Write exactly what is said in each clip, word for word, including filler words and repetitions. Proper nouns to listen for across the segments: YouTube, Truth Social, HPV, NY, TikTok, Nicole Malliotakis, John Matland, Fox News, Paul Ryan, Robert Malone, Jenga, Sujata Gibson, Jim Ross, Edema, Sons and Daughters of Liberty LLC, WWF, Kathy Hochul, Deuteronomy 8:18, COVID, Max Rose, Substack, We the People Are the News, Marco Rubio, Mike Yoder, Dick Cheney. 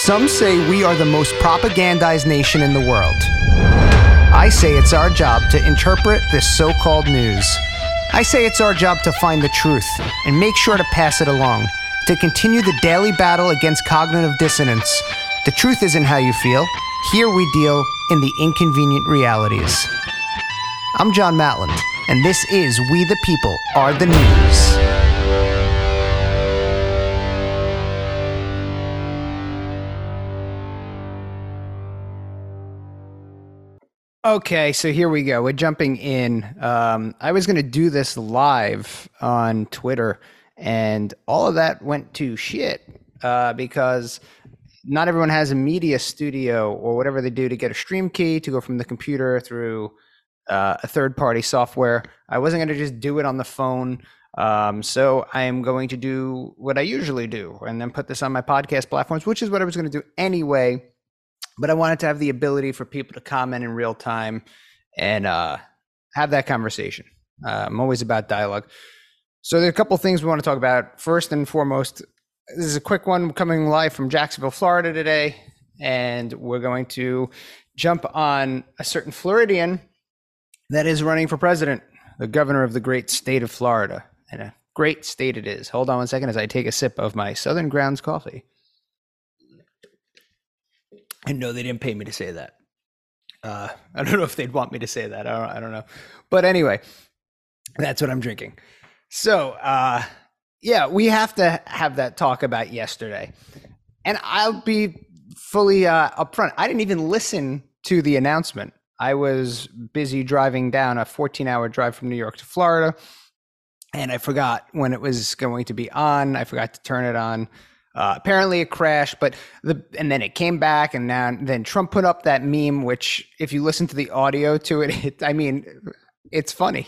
Some say we are the most propagandized nation in the world. I say it's our job to interpret this so-called news. I say it's our job to find the truth and make sure to pass it along, to continue the daily battle against cognitive dissonance. The truth isn't how you feel. Here we deal in the inconvenient realities. I'm John Matland, and this is We the People Are the News. Okay, so here we go. We're jumping in. Um, I was going to do this live on Twitter, and all of that went to shit uh, because not everyone has a media studio or whatever they do to get a stream key to go from the computer through uh, a third-party software. I wasn't going to just do it on the phone, um, so I am going to do what I usually do and then put this on my podcast platforms, which is what I was going to do anyway. But I wanted to have the ability for people to comment in real time and uh, have that conversation. Uh, I'm always about dialogue. So there are a couple of things we want to talk about. First and foremost, this is a quick one coming live from Jacksonville, Florida today. And we're going to jump on a certain Floridian that is running for president, the governor of the great state of Florida. And a great state it is. Hold on one second as I take a sip of my Southern Grounds coffee. And no, they didn't pay me to say that. Uh, I don't know if they'd want me to say that. I don't, I don't know. But anyway, that's what I'm drinking. So, uh, yeah, we have to have that talk about yesterday. And I'll be fully uh, upfront. I didn't even listen to the announcement. I was busy driving down a fourteen-hour drive from New York to Florida. And I forgot when it was going to be on. I forgot to turn it on. Uh, apparently it crashed, but the and then it came back, and now then Trump put up that meme, which if you listen to the audio to it, it I mean, it's funny.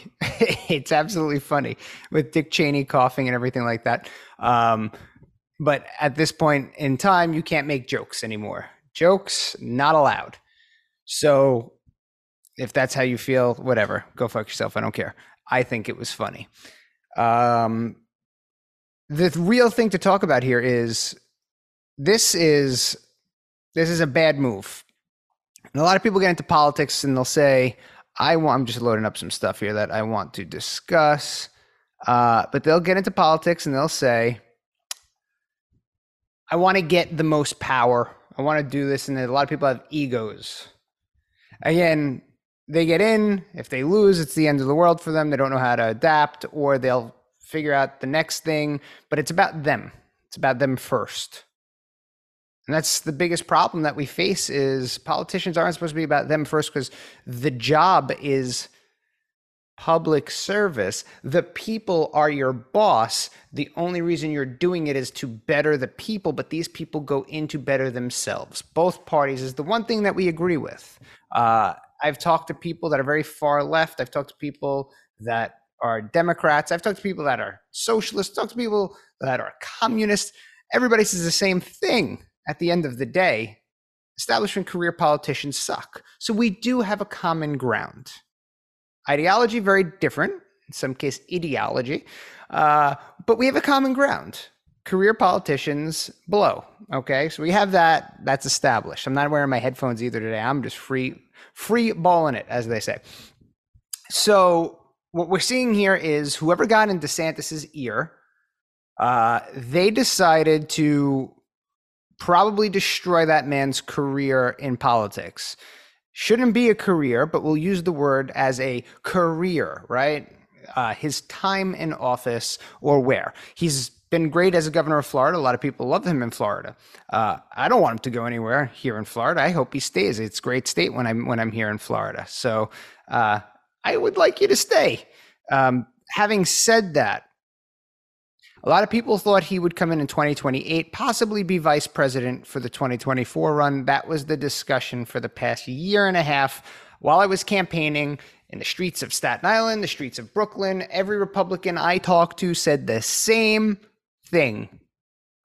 It's absolutely funny with Dick Cheney coughing and everything like that. Um, but at this point in time, you can't make jokes anymore. Jokes not allowed. So if that's how you feel, whatever, go fuck yourself. I don't care. I think it was funny. Um, The real thing to talk about here is this is this is a bad move. And a lot of people get into politics and they'll say, I want, I'm just loading up some stuff here that I want to discuss. Uh, but they'll get into politics and they'll say, I want to get the most power. I want to do this. And a lot of people have egos. Again, they get in. If they lose, it's the end of the world for them. They don't know how to adapt, or they'll figure out the next thing, but it's about them. It's about them first. And that's the biggest problem that we face is politicians aren't supposed to be about them first, because the job is public service. The people are your boss. The only reason you're doing it is to better the people, but these people go in to better themselves. Both parties is the one thing that we agree with. Uh, I've talked to people that are very far left. I've talked to people that are Democrats. I've talked to people that are socialists, talked to people that are communists. Everybody says the same thing at the end of the day. Establishment career politicians suck. So we do have a common ground. Ideology, very different, in some case, ideology, uh, but we have a common ground. Career politicians blow, okay? So we have that, that's established. I'm not wearing my headphones either today. I'm just free, free balling it, as they say. So what we're seeing here is whoever got in DeSantis's ear, uh, they decided to probably destroy that man's career in politics. Shouldn't be a career, but we'll use the word as a career, right? Uh, his time in office or where. He's been great as a governor of Florida. A lot of people love him in Florida. Uh, I don't want him to go anywhere here in Florida. I hope he stays. It's a great state when I'm, when I'm here in Florida. So, uh, I would like you to stay. Um, having said that, a lot of people thought he would come in in twenty twenty-eight, possibly be vice president for the twenty twenty-four run. That was the discussion for the past year and a half while I was campaigning in the streets of Staten Island, the streets of Brooklyn. Every Republican I talked to said the same thing.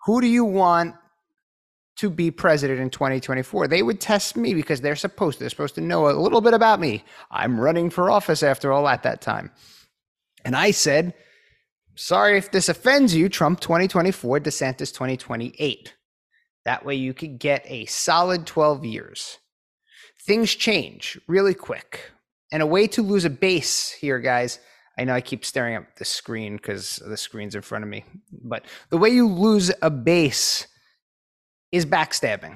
Who do you want to be president in twenty twenty-four? They would test me because they're supposed to, they're supposed to know a little bit about me. I'm running for office after all at that time. And I said, sorry if this offends you, Trump twenty twenty-four, DeSantis twenty twenty-eight. That way you could get a solid twelve years. Things change really quick. And a way to lose a base here, guys, I know I keep staring at the screen because the screen's in front of me, but the way you lose a base is backstabbing.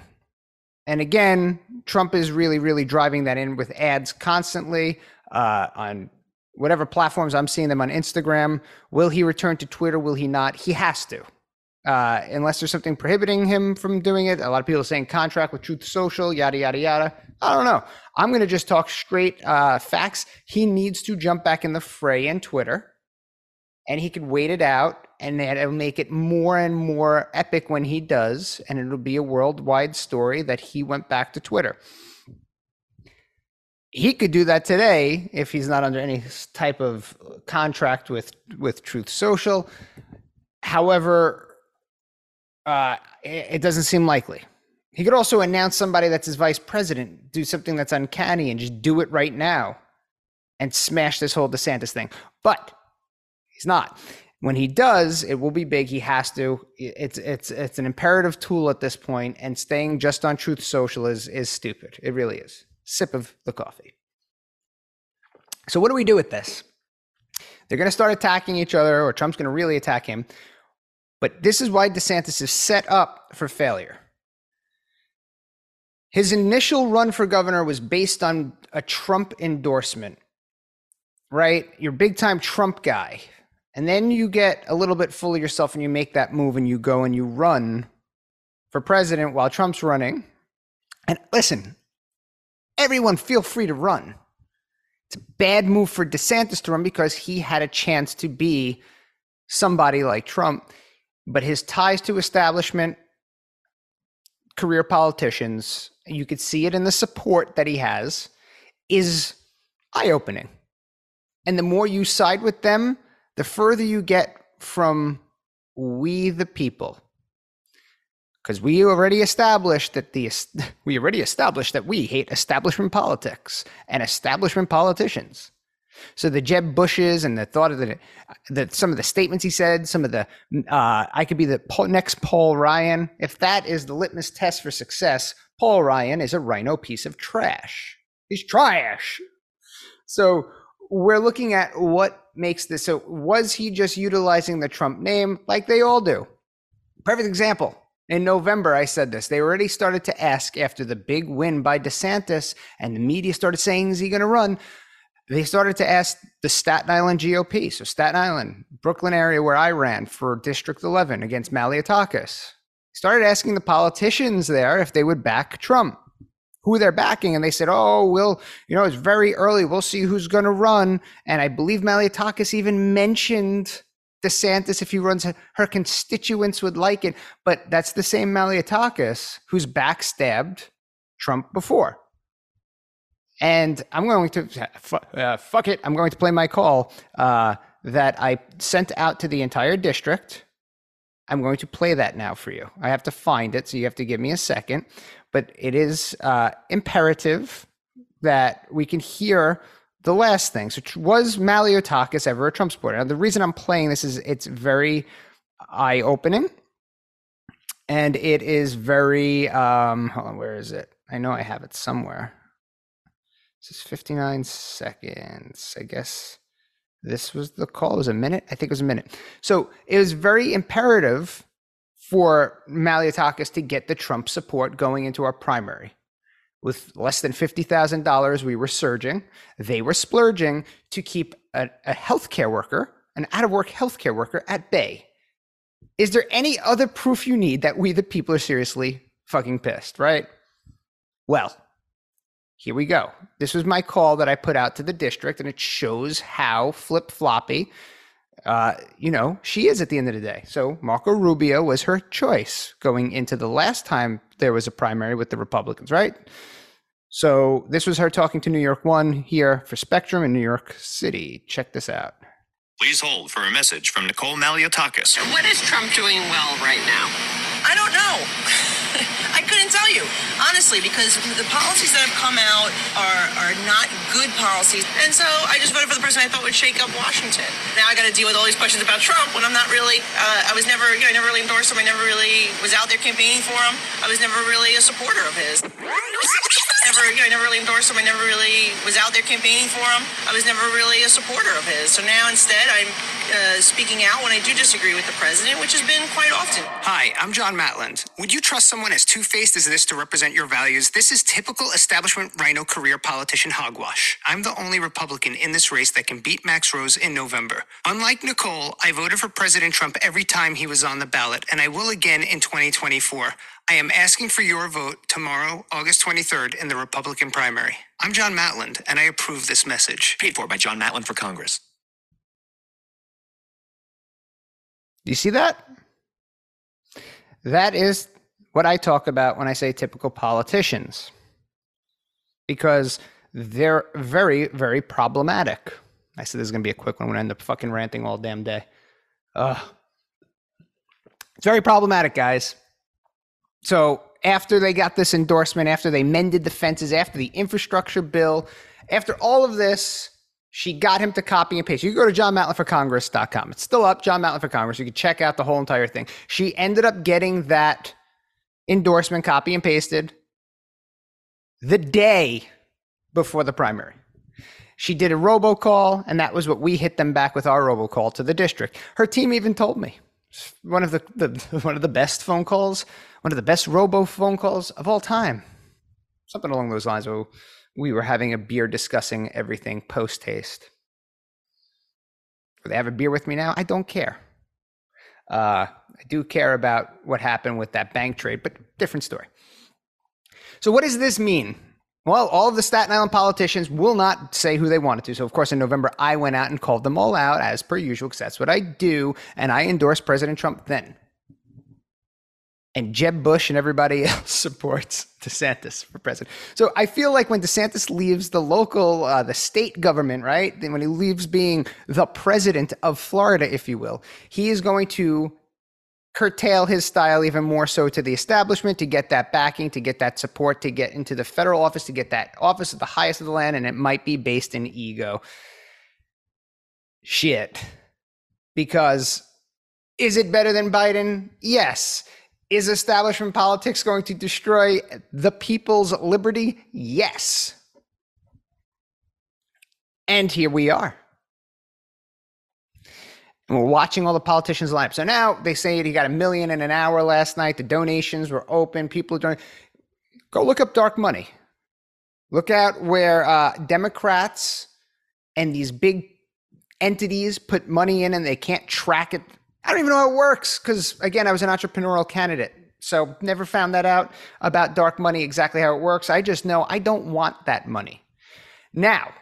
And again, Trump is really, really driving that in with ads constantly uh, on whatever platforms. I'm seeing them on Instagram. Will he return to Twitter? Will he not? He has to, uh, unless there's something prohibiting him from doing it. A lot of people are saying contract with Truth Social, yada, yada, yada. I don't know. I'm going to just talk straight uh, facts. He needs to jump back in the fray in Twitter, and he could wait it out, and it'll make it more and more epic when he does, and it'll be a worldwide story that he went back to Twitter. He could do that today if he's not under any type of contract with, with Truth Social. However, uh, it, it doesn't seem likely. He could also announce somebody that's his vice president, do something that's uncanny, and just do it right now and smash this whole DeSantis thing. But he's not. When he does, it will be big. He has to. It's it's it's an imperative tool at this point, and staying just on Truth Social is, is stupid. It really is. Sip of the coffee. So what do we do with this? They're going to start attacking each other, or Trump's going to really attack him. But this is why DeSantis is set up for failure. His initial run for governor was based on a Trump endorsement, right? You're a big-time Trump guy. And then you get a little bit full of yourself and you make that move and you go and you run for president while Trump's running. And listen, everyone feel free to run. It's a bad move for DeSantis to run because he had a chance to be somebody like Trump. But his ties to establishment, career politicians, you could see it in the support that he has, is eye-opening. And the more you side with them, the further you get from we the people, because we already established that the we already established that we hate establishment politics and establishment politicians. So the Jeb Bushes and the thought of the, the some of the statements he said, some of the uh, I could be the next Paul Ryan. If that is the litmus test for success, Paul Ryan is a rhino piece of trash. He's trash. So we're looking at what makes this. So was he just utilizing the Trump name like they all do? Perfect example. In November, I said this. They already started to ask after the big win by DeSantis, and the media started saying, is he going to run? They started to ask the Staten Island G O P. So Staten Island, Brooklyn area where I ran for District eleven against Malliotakis. Started asking the politicians there if they would back Trump, who they're backing, and they said, oh, we'll, you know, it's very early. We'll see who's going to run. And I believe Malliotakis even mentioned DeSantis, if he runs, her constituents would like it. But that's the same Malliotakis who's backstabbed Trump before. And I'm going to, uh, fuck it, I'm going to play my call uh, that I sent out to the entire district. I'm going to play that now for you. I have to find it, so you have to give me a second. But it is uh, imperative that we can hear the last thing. So was Malliotakis ever a Trump supporter? Now, the reason I'm playing this is it's very eye-opening, and it is very, um, hold on, where is it? I know I have it somewhere. This is fifty-nine seconds, I guess. This was the call. It was a minute. I think it was a minute. So it was very imperative for Malliotakis to get the Trump support going into our primary. With less than fifty thousand dollars, we were surging. They were splurging to keep a, a healthcare worker, an out-of-work healthcare worker, at bay. Is there any other proof you need that we, the people, are seriously fucking pissed, right? Well, here we go. This was my call that I put out to the district, and it shows how flip-floppy, uh, you know, she is at the end of the day. So Marco Rubio was her choice going into the last time there was a primary with the Republicans, right? So this was her talking to New York One here for Spectrum in New York City. Check this out. Please hold for a message from Nicole Malliotakis. What is Trump doing well right now? I don't know. I couldn't tell you. Honestly. seriously, because the policies that have come out are, are not good policies. And so I just voted for the person I thought would shake up Washington. Now I got to deal with all these questions about Trump when I'm not really, uh, I was never, you know, I never really endorsed him. I never really was out there campaigning for him. I was never really a supporter of his. Never, you know, I never really endorsed him. I never really was out there campaigning for him. I was never really a supporter of his. So now instead, I'm uh, speaking out when I do disagree with the president, which has been quite often. Hi, I'm John Matland. Would you trust someone as two-faced as this to represent your values? This is typical establishment rhino career politician hogwash. I'm the only Republican in this race that can beat Max Rose in November. Unlike Nicole, I voted for President Trump every time he was on the ballot, and I will again in twenty twenty-four. I am asking for your vote tomorrow, August twenty-third, in the Republican primary. I'm John Matland, and I approve this message. Paid for by John Matland for Congress. Do you see that? That is what I talk about when I say typical politicians, because they're very, very problematic. I said this is going to be a quick one. I'm going to end up fucking ranting all damn day. Ugh. It's very problematic, guys. So after they got this endorsement, after they mended the fences, after the infrastructure bill, after all of this, she got him to copy and paste. You can go to john matland for congress dot com. It's still up, John Matland for Congress. You can check out the whole entire thing. She ended up getting that endorsement copy and pasted the day before the primary. She did a robocall, and that was what we hit them back with, our robocall to the district. Her team even told me. One of the, the one of the best phone calls, one of the best robo phone calls of all time. Something along those lines where we were having a beer discussing everything post-haste. They have a beer with me now? I don't care. Uh, I do care about what happened with that bank trade, but different story. So what does this mean? Well, all of the Staten Island politicians will not say who they wanted to. So, of course, in November, I went out and called them all out, as per usual, because that's what I do. And I endorsed President Trump then. And Jeb Bush and everybody else supports DeSantis for president. So I feel like when DeSantis leaves the local, uh, the state government, right, then when he leaves being the president of Florida, if you will, he is going to curtail his style even more so to the establishment, to get that backing, to get that support, to get into the federal office, to get that office at the highest of the land, and it might be based in ego. Shit. Because is it better than Biden? Yes. Is establishment politics going to destroy the people's liberty? Yes. And here we are. And we're watching all the politicians line up. So now they say he got a million in an hour last night. The donations were open. People don't go look up dark money. Look out where uh, Democrats and these big entities put money in and they can't track it. I don't even know how it works because, again, I was an entrepreneurial candidate. So never found that out about dark money, exactly how it works. I just know I don't want that money. Now,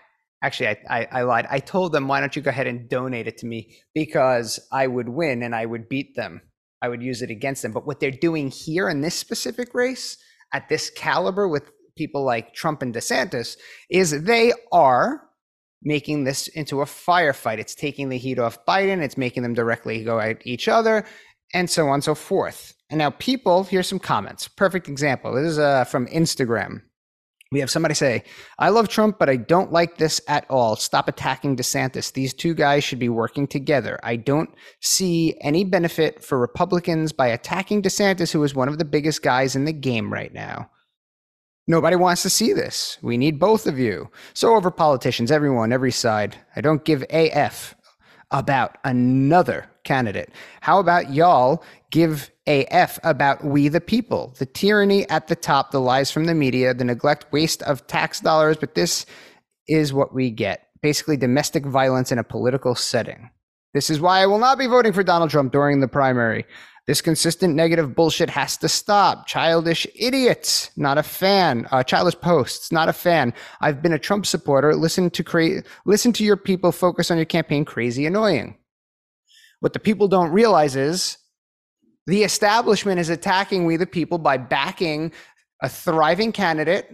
Actually, I, I, I lied. I told them, why don't you go ahead and donate it to me, because I would win and I would beat them. I would use it against them. But what they're doing here in this specific race, at this caliber with people like Trump and DeSantis, is they are making this into a firefight. It's taking the heat off Biden. It's making them directly go at each other, and so on and so forth. And now people, here's some comments. Perfect example. This is uh, from Instagram. We have somebody say, I love Trump, but I don't like this at all. Stop attacking DeSantis. These two guys should be working together. I don't see any benefit for Republicans by attacking DeSantis, who is one of the biggest guys in the game right now. Nobody wants to see this. We need both of you. So over politicians, everyone, every side. I don't give A F about another candidate. How about y'all give A F about we the people, the tyranny at the top, the lies from the media, the neglect, waste of tax dollars, but this is what we get. Basically domestic violence in a political setting. This is why I will not be voting for Donald Trump during the primary. This consistent negative bullshit has to stop. Childish idiots, not a fan. Uh, childish posts, not a fan. I've been a Trump supporter. Listen to cra- listen to your people, focus on your campaign, crazy annoying. What the people don't realize is the establishment is attacking we the people by backing a thriving candidate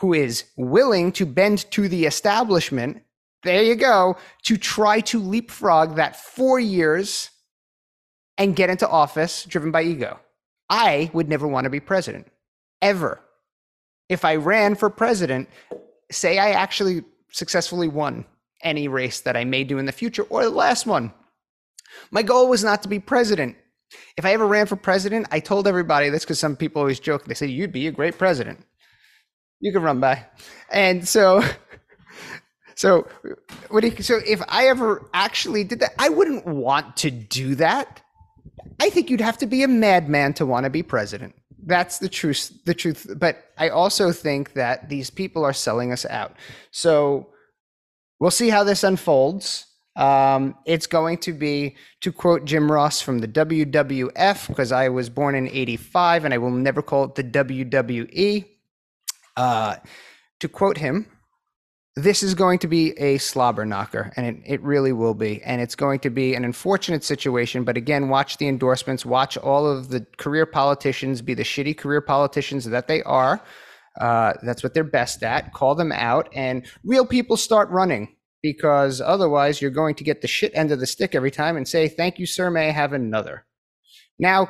who is willing to bend to the establishment, there you go, to try to leapfrog that four years and get into office driven by ego. I would never want to be president, ever. if I ran for president, say I actually successfully won any race that I may do in the future or the last one, my goal was not to be president. If I ever ran for president, I told everybody this because some people always joke. They say, you'd be a great president. You can run by. And so, so, what do you, so if I ever actually did that, I wouldn't want to do that. I think you'd have to be a madman to want to be president. That's the truth, the truth. But I also think that these people are selling us out. So we'll see how this unfolds. Um, it's going to be, to quote Jim Ross from the W W F, because I was born in eighty-five and I will never call it the W W E. Uh, to quote him, this is going to be a slobber knocker, and it, it really will be. And it's going to be an unfortunate situation. But again, watch the endorsements, watch all of the career politicians be the shitty career politicians that they are. Uh, that's what they're best at. Call them out, and real people start running, because otherwise you're going to get the shit end of the stick every time and say, thank you, sir, may I have another? Now,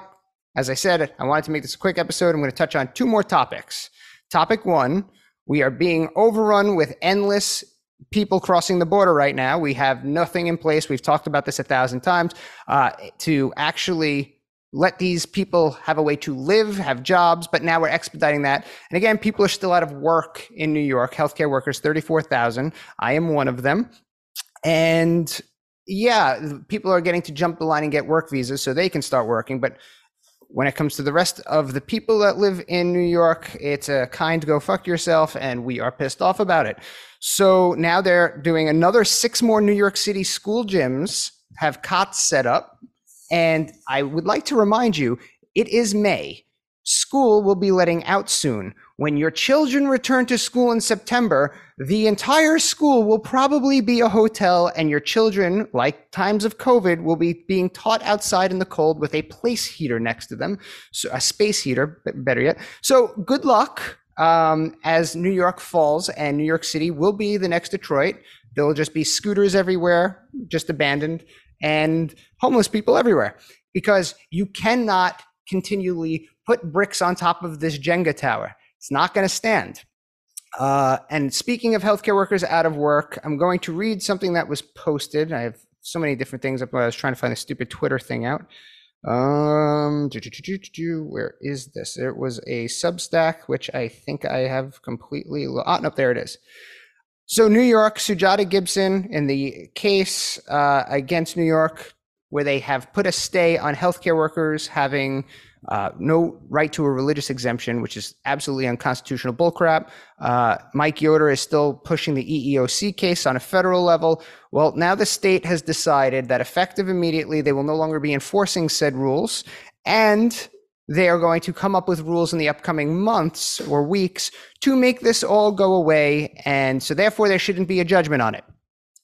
as I said, I wanted to make this a quick episode. I'm going to touch on two more topics. Topic one, we are being overrun with endless people crossing the border right now. We have nothing in place. We've talked about this a thousand times uh, to actually let these people have a way to live, have jobs, but now we're expediting that. And again, people are still out of work in New York, healthcare workers, thirty-four thousand. I am one of them. And yeah, people are getting to jump the line and get work visas so they can start working. But when it comes to the rest of the people that live in New York, it's a kind go fuck yourself, and we are pissed off about it. So now they're doing another six more New York City school gyms, have cots set up. And I would like to remind you, it is May. School will be letting out soon. When your children return to school in September, the entire school will probably be a hotel, and your children, like times of COVID, will be being taught outside in the cold with a place heater next to them, so a space heater, better yet. So good luck um, as New York falls, and New York City will be the next Detroit. There will just be scooters everywhere, just abandoned, and homeless people everywhere, because you cannot continually put bricks on top of this Jenga tower. It's not going to stand. Uh, and speaking of healthcare workers out of work, I'm going to read something that was posted. I have so many different things up. I was trying to find the stupid Twitter thing out. Um, do, do, do, do, do, do. Where is this? There was a Substack, which I think I have completely lost. Oh, no, there it is. So New York, Sujata Gibson in the case uh, against New York, where they have put a stay on healthcare workers having uh, no right to a religious exemption, which is absolutely unconstitutional bullcrap. Uh, Mike Yoder is still pushing the E E O C case on a federal level. Well, now the state has decided that effective immediately, they will no longer be enforcing said rules, and they are going to come up with rules in the upcoming months or weeks to make this all go away, and so therefore there shouldn't be a judgment on it.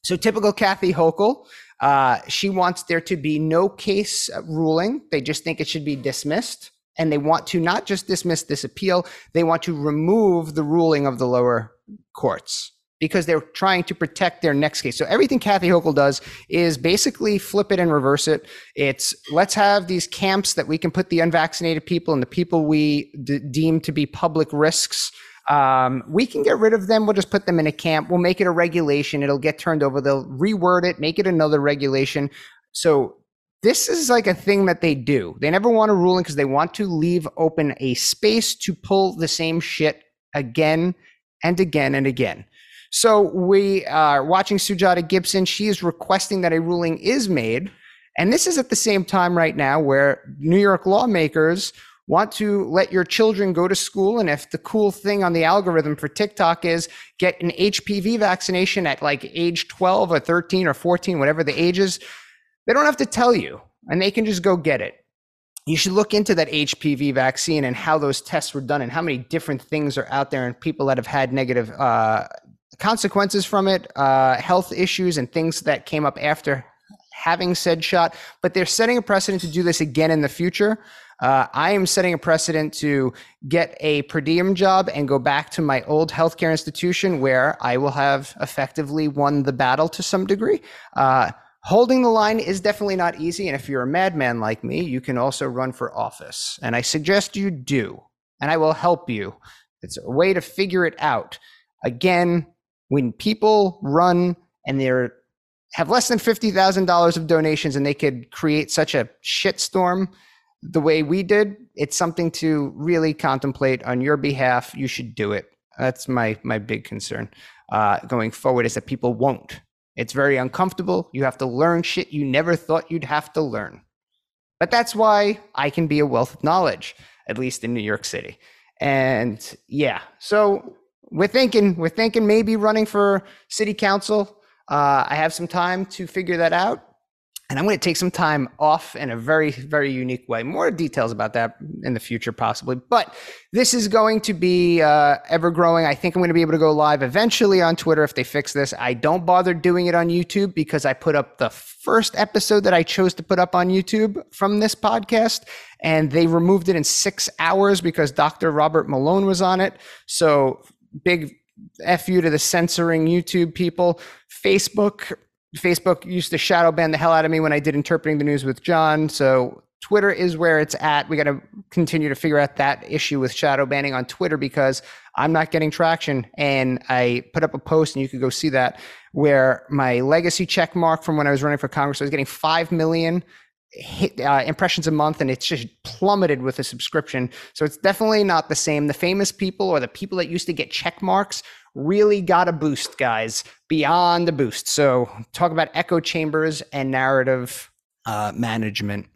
So typical Kathy Hochul. Uh, she wants there to be no case ruling. They just think it should be dismissed, and they want to not just dismiss this appeal. They want to remove the ruling of the lower courts because they're trying to protect their next case. So everything Kathy Hochul does is basically flip it and reverse it. It's let's have these camps that we can put the unvaccinated people and the people we d- deem to be public risks. Um, we can get rid of them. We'll just put them in a camp. We'll make it a regulation. It'll get turned over. They'll reword it, make it another regulation. So this is like a thing that they do. They never want a ruling because they want to leave open a space to pull the same shit again and again and again. So we are watching Sujata Gibson. She is requesting that a ruling is made. And this is at the same time right now where New York lawmakers want to let your children go to school, and if the cool thing on the algorithm for TikTok is get an H P V vaccination at like age twelve or thirteen or fourteen, whatever the age is, they don't have to tell you, and they can just go get it. You should look into that H P V vaccine and how those tests were done and how many different things are out there and people that have had negative uh, consequences from it, uh, health issues and things that came up after having said shot. But they're setting a precedent to do this again in the future. Uh, I am setting a precedent to get a per diem job and go back to my old healthcare institution where I will have effectively won the battle to some degree. Uh, holding the line is definitely not easy. And if you're a madman like me, you can also run for office. And I suggest you do. And I will help you It's a way to figure it out. Again, when people run and they're have less than fifty thousand dollars of donations and they could create such a shitstorm the way we did, it's something to really contemplate on your behalf. You should do it. That's my my big concern uh, going forward, is that people won't. It's very uncomfortable. You have to learn shit you never thought you'd have to learn. But that's why I can be a wealth of knowledge, at least in New York City. And yeah, so we're thinking, we're thinking maybe running for city council. Uh, I have some time to figure that out. And I'm going to take some time off in a very, very unique way. More details about that in the future, possibly. But this is going to be uh, ever growing. I think I'm going to be able to go live eventually on Twitter if they fix this. I don't bother doing it on YouTube because I put up the first episode that I chose to put up on YouTube from this podcast, and they removed it in six hours because Doctor Robert Malone was on it. So big F you to the censoring YouTube people. Facebook. Facebook used to shadow ban the hell out of me when I did Interpreting the News with John. So Twitter is where it's at. We got to continue to figure out that issue with shadow banning on Twitter because I'm not getting traction. And I put up a post, and you could go see that, where my legacy check mark from when I was running for Congress, I was getting five million hit, uh, impressions a month, and it's just plummeted with a subscription. So it's definitely not the same. The famous people, or the people that used to get check marks, really got a boost, guys, beyond the boost. So talk about echo chambers and narrative uh, management.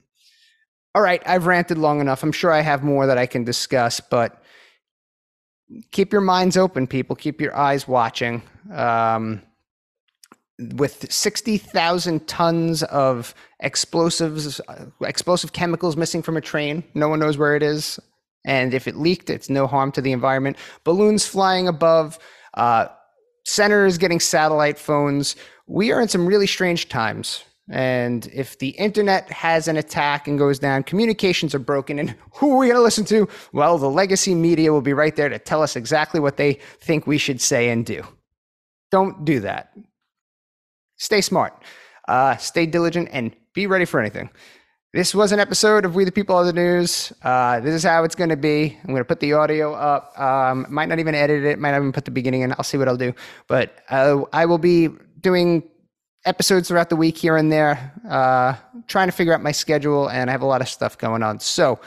All right, I've ranted long enough. I'm sure I have more that I can discuss, but keep your minds open, people. Keep your eyes watching. Um, with sixty thousand tons of explosives, explosive chemicals missing from a train, no one knows where it is. And if it leaked, it's no harm to the environment. Balloons flying above, uh, senators getting satellite phones. We are in some really strange times. And if the internet has an attack and goes down, communications are broken. And who are we going to listen to? Well, the legacy media will be right there to tell us exactly what they think we should say and do. Don't do that. Stay smart, uh, stay diligent, and be ready for anything. This was an episode of We the People Are the News. Uh, this is how it's going to be. I'm going to put the audio up. Um, might not even edit it. Might not even put the beginning in. I'll see what I'll do. But uh, I will be doing episodes throughout the week here and there, uh, trying to figure out my schedule, and I have a lot of stuff going on. So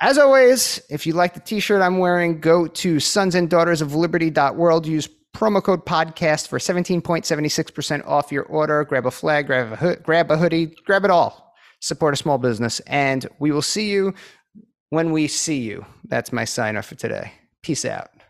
as always, if you like the t-shirt I'm wearing, go to sons and daughters of liberty dot world. Use promo code podcast for seventeen point seven six percent off your order. Grab a flag, grab a, ho- grab a hoodie, grab it all. Support a small business, and we will see you when we see you. That's my sign off for today. Peace out.